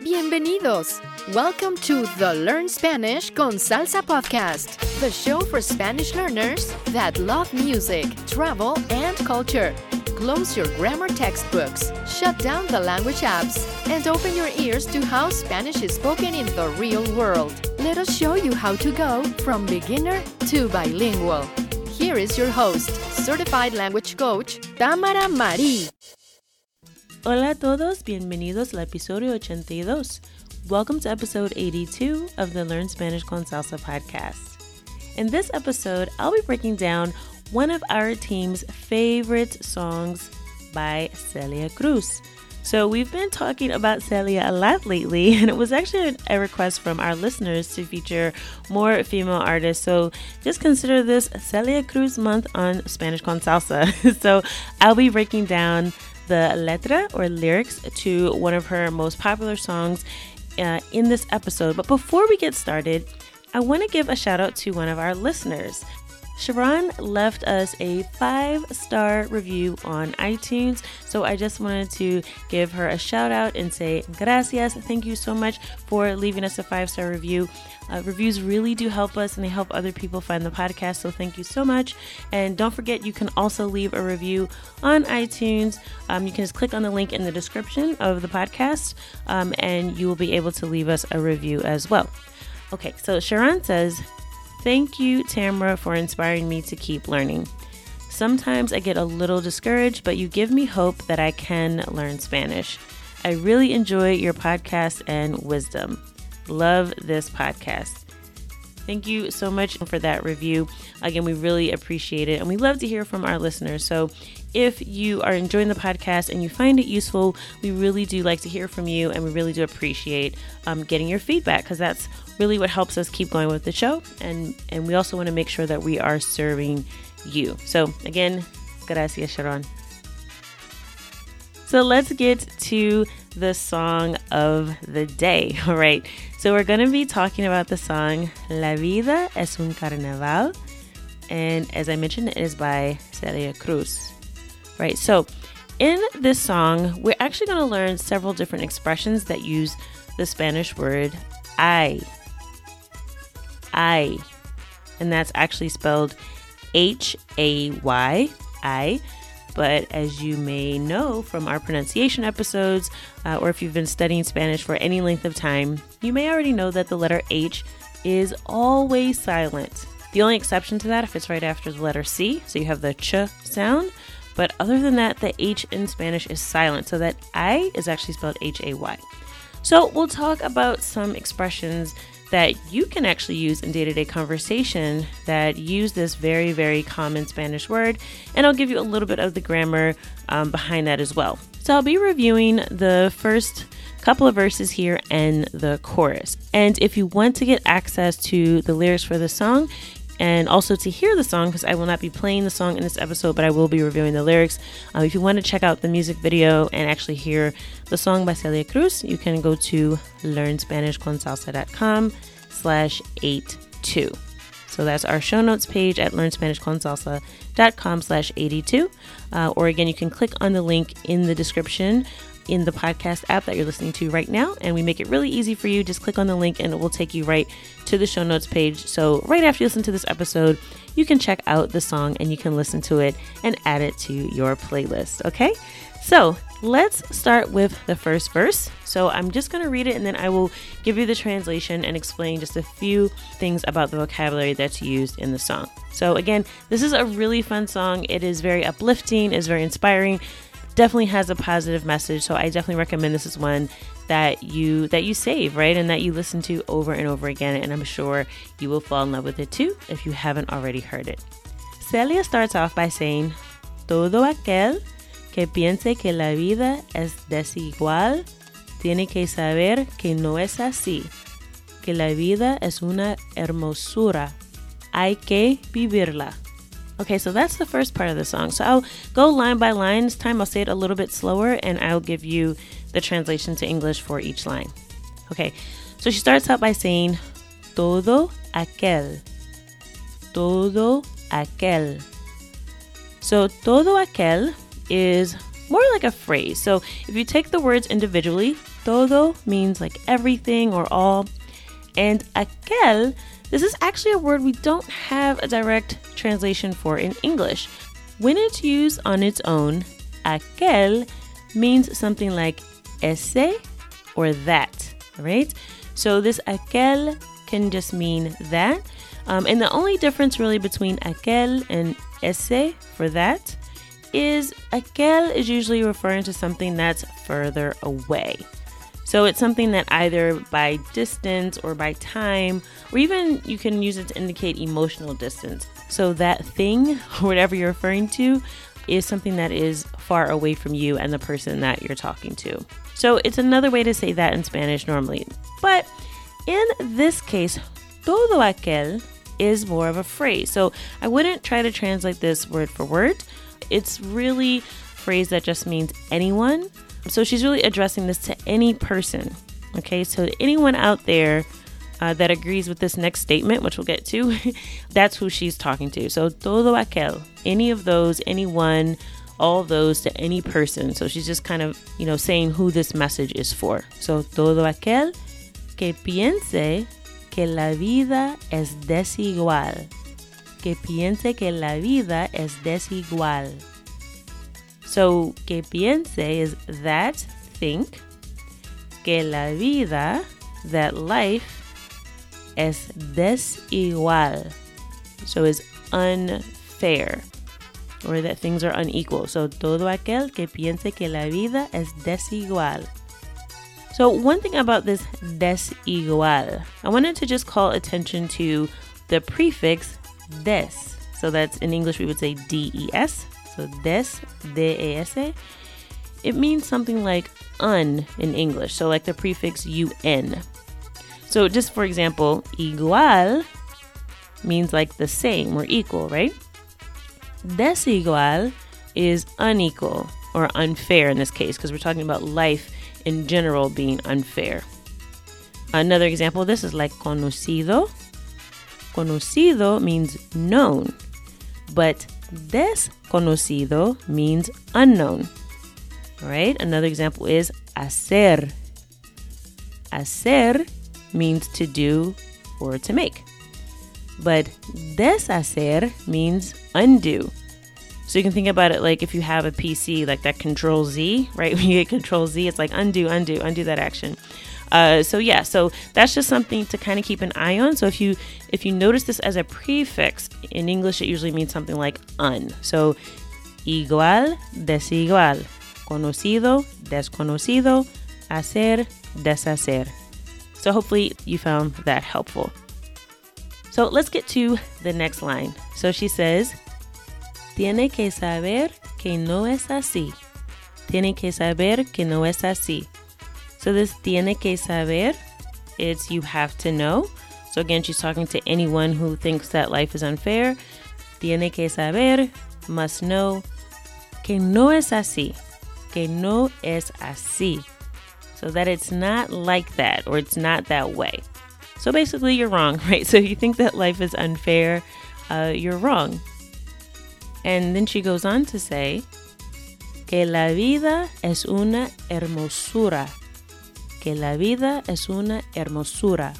Bienvenidos! Welcome to the Learn Spanish con Salsa podcast, the show for Spanish learners that love music, travel, and culture. Close your grammar textbooks, shut down the language apps, and open your ears to how Spanish is spoken in the real world. Let us show you how to go from beginner to bilingual. Here is your host, Certified Language Coach, Tamara Marie. Hola a todos, bienvenidos al episodio 82. Welcome to episode 82 of the Learn Spanish con Salsa podcast. In this episode, I'll be breaking down one of our team's favorite songs by Celia Cruz. So we've been talking about Celia a lot lately, and it was actually a request from our listeners to feature more female artists. So just consider this Celia Cruz month on Spanish con Salsa. So I'll be breaking down the letra or lyrics to one of her most popular songs in this episode. But before we get started, I want to give a shout out to one of our listeners. Sharon left us a 5-star review on iTunes, so I just wanted to give her a shout out and say gracias. Thank you so much for leaving us a 5-star review. Reviews really do help us, and they help other people find the podcast, so thank you so much. And don't forget, you can also leave a review on iTunes. You can just click on the link in the description of the podcast, and you will be able to leave us a review as well. Okay, so Sharon says, "Thank you, Tamara, for inspiring me to keep learning. Sometimes I get a little discouraged, but you give me hope that I can learn Spanish. I really enjoy your podcast and wisdom. Love this podcast." Thank you so much for that review. Again, we really appreciate it, and we love to hear from our listeners. So if you are enjoying the podcast and you find it useful, we really do like to hear from you, and we really do appreciate getting your feedback, because that's really what helps us keep going with the show. And we also want to make sure that we are serving you. So again, gracias, Sharon. So let's get to the song of the day. All right. So we're going to be talking about the song La Vida es un Carnaval. And as I mentioned, it is by Celia Cruz. Right. So in this song, we're actually going to learn several different expressions that use the Spanish word I. And that's actually spelled H-A-Y, I. But as you may know from our pronunciation episodes, or if you've been studying Spanish for any length of time, you may already know that the letter H is always silent. The only exception to that, if it's right after the letter C, so you have the ch sound. But other than that, the H in Spanish is silent, so that I is actually spelled H-A-Y. So we'll talk about some expressions that you can actually use in day-to-day conversation that use this very, very common Spanish word. And I'll give you a little bit of the grammar behind that as well. So I'll be reviewing the first couple of verses here and the chorus. And if you want to get access to the lyrics for the song, and also to hear the song, because I will not be playing the song in this episode, but I will be reviewing the lyrics. If you want to check out the music video and actually hear the song by Celia Cruz, you can go to LearnSpanishConSalsa.com/82. So that's our show notes page at LearnSpanishConSalsa.com/82. Or again, you can click on the link in the description in the podcast app that you're listening to right now, and we make it really easy for you. Just click on the link and it will take you right to the show notes page. So right after you listen to this episode, you can check out the song and you can listen to it and add it to your playlist. Okay, so let's start with the first verse. So I'm just going to read it, and then I will give you the translation and explain just a few things about the vocabulary that's used in the song. So again, this is a really fun song. It is very uplifting, it's very inspiring. Definitely has a positive message, so I definitely recommend this is one that you save, right, and that you listen to over and over again, and I'm sure you will fall in love with it too if you haven't already heard it. Celia starts off by saying, "Todo aquel que piense que la vida es desigual tiene que saber que no es así, que la vida es una hermosura, hay que vivirla." Okay, so that's the first part of the song. So I'll go line by line. This time I'll say it a little bit slower, and I'll give you the translation to English for each line. Okay, so she starts out by saying, "Todo aquel." Todo aquel. So todo aquel is more like a phrase. So if you take the words individually, todo means like everything or all. And aquel, this is actually a word we don't have a direct translation for in English. When it's used on its own, aquel means something like ese or that, right? So this aquel can just mean that. And the only difference really between aquel and ese for that is aquel is usually referring to something that's further away. So it's something that either by distance or by time, or even you can use it to indicate emotional distance. So that thing, whatever you're referring to, is something that is far away from you and the person that you're talking to. So it's another way to say that in Spanish normally. But in this case, todo aquel is more of a phrase. So I wouldn't try to translate this word for word. It's really a phrase that just means anyone. So she's really addressing this to any person. Okay, so anyone out there that agrees with this next statement, which we'll get to, that's who she's talking to. So todo aquel, any of those, anyone, all of those to any person. So she's just kind of, you know, saying who this message is for. So todo aquel que piense que la vida es desigual. Que piense que la vida es desigual. So, que piense is that, think. Que la vida, that life, es desigual. So, is unfair. Or that things are unequal. So, todo aquel que piense que la vida es desigual. So, one thing about this desigual, I wanted to just call attention to the prefix des. So, that's in English we would say des. So des, D-E-S, it means something like un in English. So like the prefix un. So just for example, igual means like the same or equal, right? Desigual is unequal or unfair in this case because we're talking about life in general being unfair. Another example, this is like conocido. Conocido means known, but desconocido means unknown. All right, another example is hacer. Hacer means to do or to make. But deshacer means undo. So you can think about it like if you have a PC, like that Control Z, right? When you hit Control Z, it's like undo that action. So that's just something to kind of keep an eye on. So if you notice this as a prefix, in English it usually means something like un. So igual, desigual, conocido, desconocido, hacer, deshacer. So hopefully you found that helpful. So let's get to the next line. So she says, tiene que saber que no es así. Tiene que saber que no es así. So this tiene que saber, it's you have to know. So again, she's talking to anyone who thinks that life is unfair. Tiene que saber, must know, que no es así. Que no es así. So that it's not like that or it's not that way. So basically you're wrong, right? So if you think that life is unfair, you're wrong. And then she goes on to say, que la vida es una hermosura. Que la vida es una hermosura.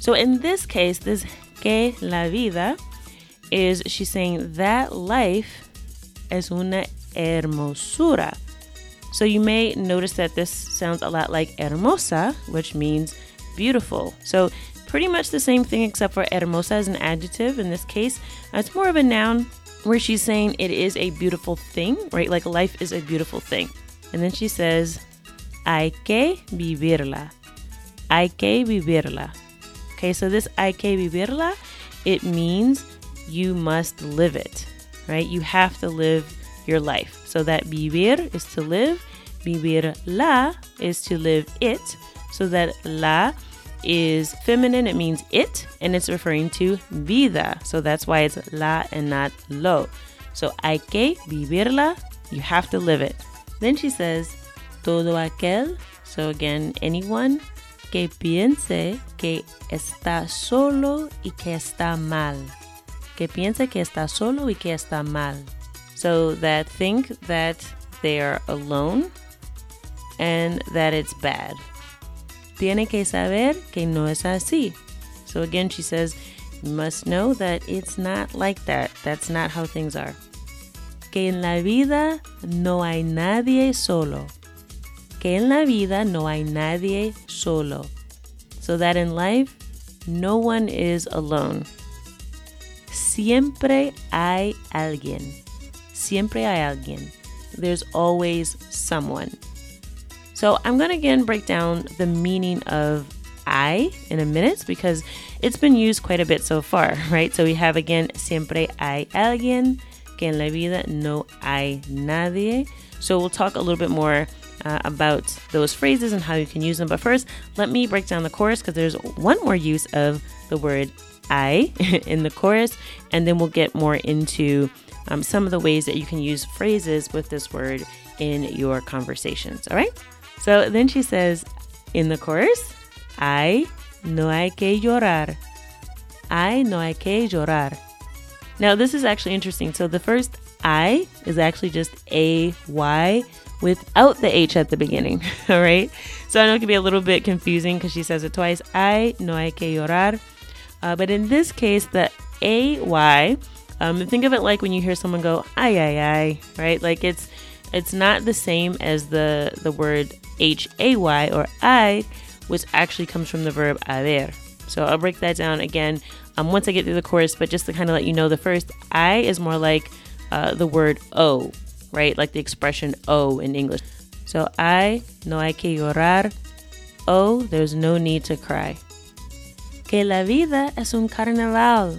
So in this case, this que la vida is she's saying that life es una hermosura. So you may notice that this sounds a lot like hermosa, which means beautiful. So pretty much the same thing except for hermosa is an adjective. In this case, it's more of a noun where she's saying it is a beautiful thing, right? Like life is a beautiful thing. And then she says, hay que vivirla. Hay que vivirla. Okay, so this hay que vivirla, it means you must live it, right? You have to live your life. So that vivir is to live. Vivirla is to live it. So that la is feminine, it means it, and it's referring to vida. So that's why it's la and not lo. So hay que vivirla, you have to live it. Then she says, todo aquel, so again, anyone, que piense que está solo y que está mal. Que piense que está solo y que está mal. so that think that they are alone and that it's bad. Tiene que saber que no es así. So again, she says, you must know that it's not like that. That's not how things are. Que en la vida no hay nadie solo. Que en la vida no hay nadie solo. So that in life, no one is alone. Siempre hay alguien. Siempre hay alguien. There's always someone. So I'm going to again break down the meaning of I in a minute because it's been used quite a bit so far, right? So we have again, siempre hay alguien, que en la vida no hay nadie. So we'll talk a little bit more about those phrases and how you can use them. But first, let me break down the chorus because there's one more use of the word I in the chorus, and then we'll get more into some of the ways that you can use phrases with this word in your conversations, all right? So then she says in the chorus, Ay, no hay que llorar. Ay, no hay que llorar. Now, this is actually interesting. So the first I is actually just A-Y without the H at the beginning, all right? So I know it can be a little bit confusing because she says it twice. Ay, no hay que llorar. But in this case, the A-Y, think of it like when you hear someone go, ay, ay, ay, right? Like it's not the same as the word H-A-Y or I, which actually comes from the verb haber. So I'll break that down again once I get through the course, but just to kind of let you know, the first I is more like the word oh, right? Like the expression oh in English. So I, no hay que llorar. Oh, there's no need to cry. Que la vida es un carnaval.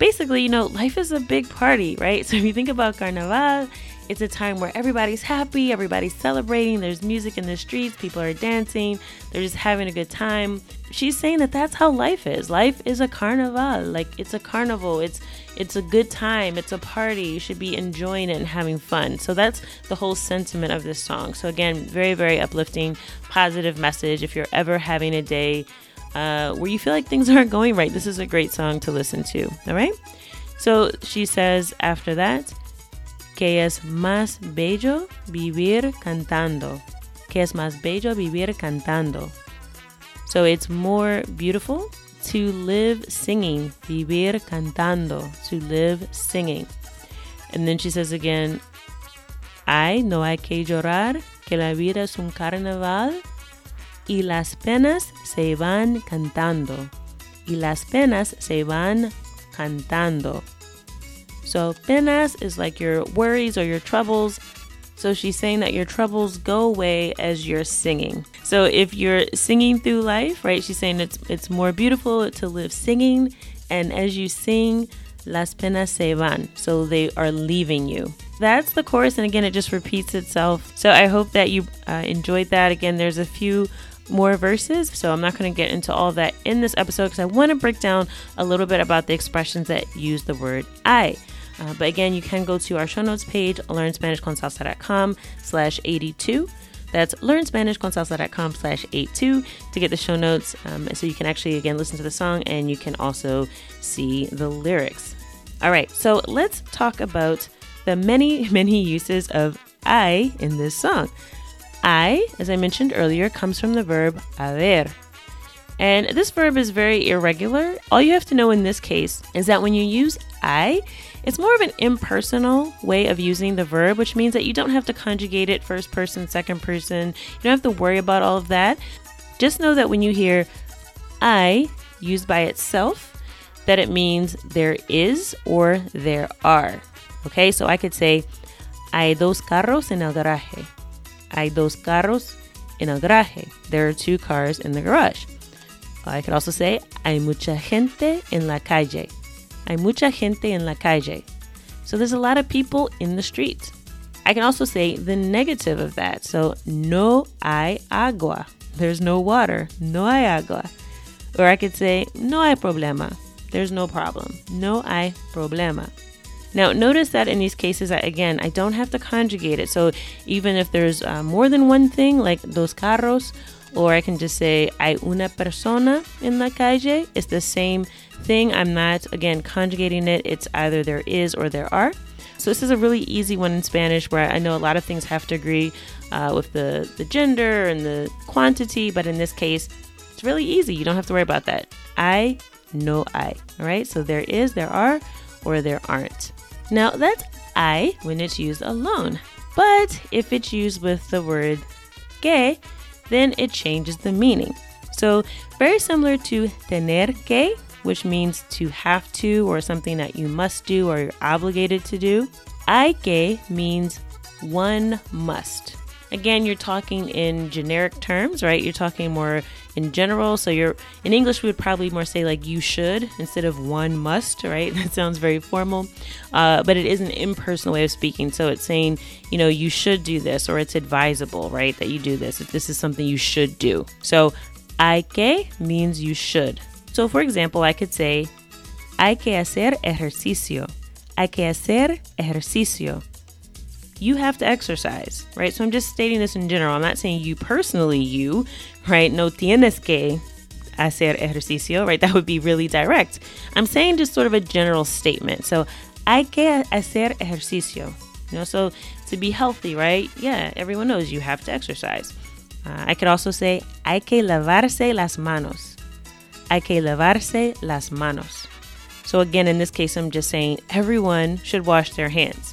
Basically, you know, life is a big party, right? So if you think about carnaval, it's a time where everybody's happy, everybody's celebrating, there's music in the streets, people are dancing, they're just having a good time. She's saying that that's how life is. Life is a carnaval, like it's a carnival, it's a good time, it's a party, you should be enjoying it and having fun. So that's the whole sentiment of this song. So again, very, very uplifting, positive message. If you're ever having a day where you feel like things aren't going right, this is a great song to listen to, all right? So she says after that, que es más bello vivir cantando. Que es más bello vivir cantando. So it's more beautiful to live singing. Vivir cantando. To live singing. And then she says again, Ay, no hay que llorar, que la vida es un carnaval. Y las penas se van cantando. Y las penas se van cantando. So penas is like your worries or your troubles. So she's saying that your troubles go away as you're singing. So if you're singing through life, right, she's saying it's more beautiful to live singing. And as you sing, las penas se van. So they are leaving you. That's the chorus. And again, it just repeats itself. So I hope that you enjoyed that. Again, there's a few more verses, so I'm not going to get into all that in this episode because I want to break down a little bit about the expressions that use the word I. But again, you can go to our show notes page, LearnSpanishConSalsa.com/82. That's LearnSpanishConSalsa.com/82 to get the show notes. So you can actually, again, listen to the song and you can also see the lyrics. All right, so let's talk about the many, many uses of I in this song. I, as I mentioned earlier, comes from the verb haber. And this verb is very irregular. All you have to know in this case is that when you use I, it's more of an impersonal way of using the verb, which means that you don't have to conjugate it first person, second person. You don't have to worry about all of that. Just know that when you hear I used by itself, that it means there is or there are. Okay, so I could say, Hay dos carros en el garaje. Hay dos carros en el garaje. There are two cars in the garage. I could also say, hay mucha gente en la calle. Hay mucha gente en la calle. So there's a lot of people in the street. I can also say the negative of that. So, no hay agua. There's no water. No hay agua. Or I could say, no hay problema. There's no problem. No hay problema. Now, notice that in these cases, again, I don't have to conjugate it. So even if there's more than one thing, like dos carros, or I can just say, hay una persona en la calle. It's the same thing. I'm not, again, conjugating it. It's either there is or there are. So this is a really easy one in Spanish where I know a lot of things have to agree with the gender and the quantity, but in this case, it's really easy. You don't have to worry about that. I, no I, all right? So there is, there are, or there aren't. Now that's I when it's used alone, but if it's used with the word que, then it changes the meaning. So very similar to tener que, which means to have to or something that you must do or you're obligated to do. Hay que means one must. Again, you're talking in generic terms, right? You're talking more in general. So you're in English, we would probably more say like you should instead of one must, right? That sounds very formal, but it is an impersonal way of speaking. So it's saying, you know, you should do this, or it's advisable, right, that you do this. If this is something you should do. So hay que means you should. So for example, I could say, hay que hacer ejercicio. Hay que hacer ejercicio. You have to exercise, right? So I'm just stating this in general. I'm not saying you personally, you, right? No tienes que hacer ejercicio, right? That would be really direct. I'm saying just sort of a general statement. So hay que hacer ejercicio. You know, so to be healthy, right? Yeah, everyone knows you have to exercise. I could also say, hay que lavarse las manos. Hay que lavarse las manos. So again, in this case, I'm just saying everyone should wash their hands.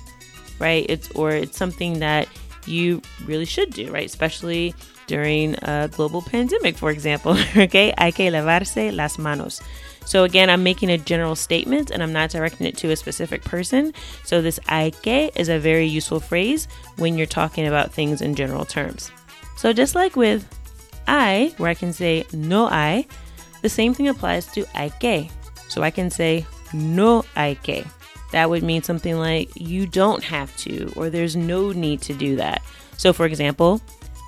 Right? It's something that you really should do, right? Especially during a global pandemic, for example. Okay, hay que lavarse las manos. So again, I'm making a general statement and I'm not directing it to a specific person. So this hay que is a very useful phrase when you're talking about things in general terms. So just like with I, where I can say no I, the same thing applies to hay que. So I can say no hay que. That would mean something like you don't have to, or there's no need to do that. So for example,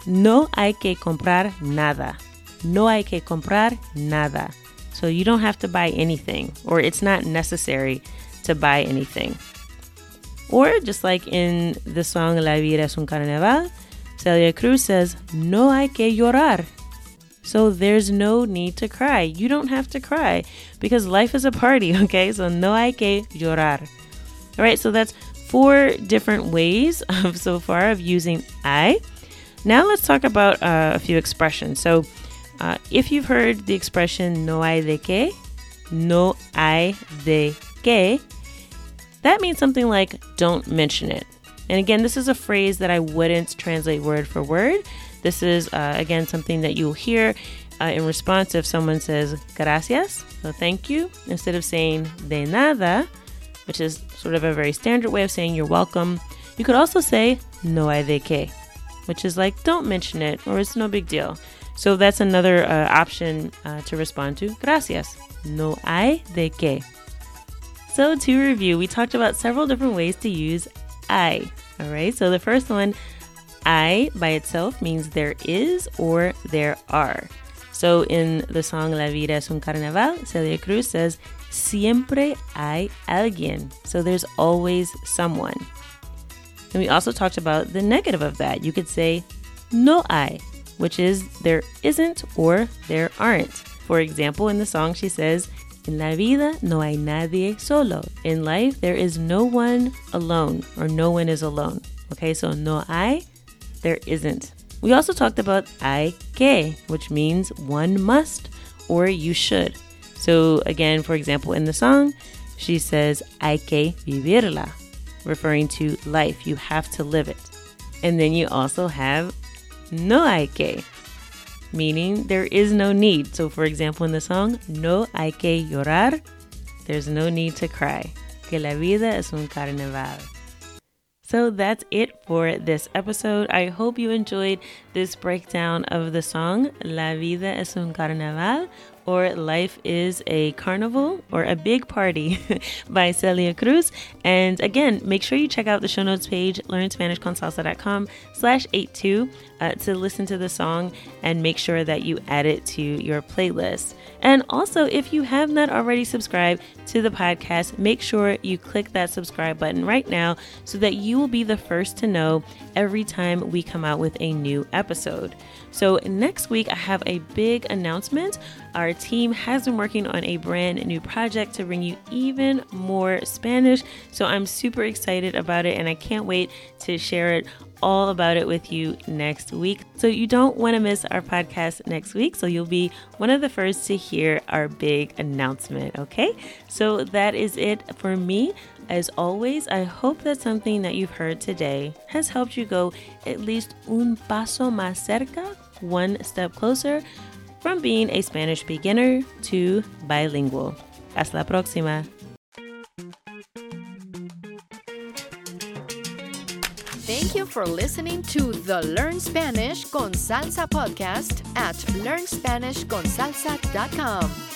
no hay que comprar nada. No hay que comprar nada. So you don't have to buy anything, or it's not necessary to buy anything. Or just like in the song La Vida es un Carnaval, Celia Cruz says, no hay que llorar. So there's no need to cry. You don't have to cry because life is a party, okay? So no hay que llorar. All right, so that's four different ways of so far of using I. Now let's talk about a few expressions. So if you've heard the expression no hay de qué, no hay de qué, that means something like don't mention it. And again, this is a phrase that I wouldn't translate word for word. This is, again, something that you'll hear in response if someone says gracias, so thank you, instead of saying de nada, which is sort of a very standard way of saying you're welcome. You could also say no hay de qué, which is like don't mention it or it's no big deal. So that's another option to respond to gracias, no hay de qué. So to review, we talked about several different ways to use I. All right, so the first one, I by itself means there is or there are. So in the song La Vida es un Carnaval, Celia Cruz says, siempre hay alguien. So there's always someone. And we also talked about the negative of that. You could say no hay, which is there isn't or there aren't. For example, in the song she says, en la vida no hay nadie solo. In life, there is no one alone or no one is alone. Okay, so no hay, there isn't. We also talked about hay que, which means one must or you should. So again, for example, in the song, she says, hay que vivirla, referring to life. You have to live it. And then you also have no hay que, meaning there is no need. So for example, in the song, no hay que llorar, there's no need to cry. Que la vida es un carnaval. So that's it for this episode. I hope you enjoyed this breakdown of the song La Vida es un Carnaval, or Life is a Carnival or a Big Party by Celia Cruz. And again, make sure you check out the show notes page, LearnSpanishConSalsa.com/82 to listen to the song and make sure that you add it to your playlist. And also, if you have not already subscribed to the podcast, make sure you click that subscribe button right now so that you will be the first to know every time we come out with a new episode. So next week, I have a big announcement. Our team has been working on a brand new project to bring you even more Spanish. So I'm super excited about it and I can't wait to share it all about it with you next week. So you don't want to miss our podcast next week. So you'll be one of the first to hear our big announcement. Okay, so that is it for me. As always, I hope that something that you've heard today has helped you go at least un paso más cerca, one step closer from being a Spanish beginner to bilingual. Hasta la próxima. Thank you for listening to the Learn Spanish con Salsa podcast at LearnSpanishConSalsa.com.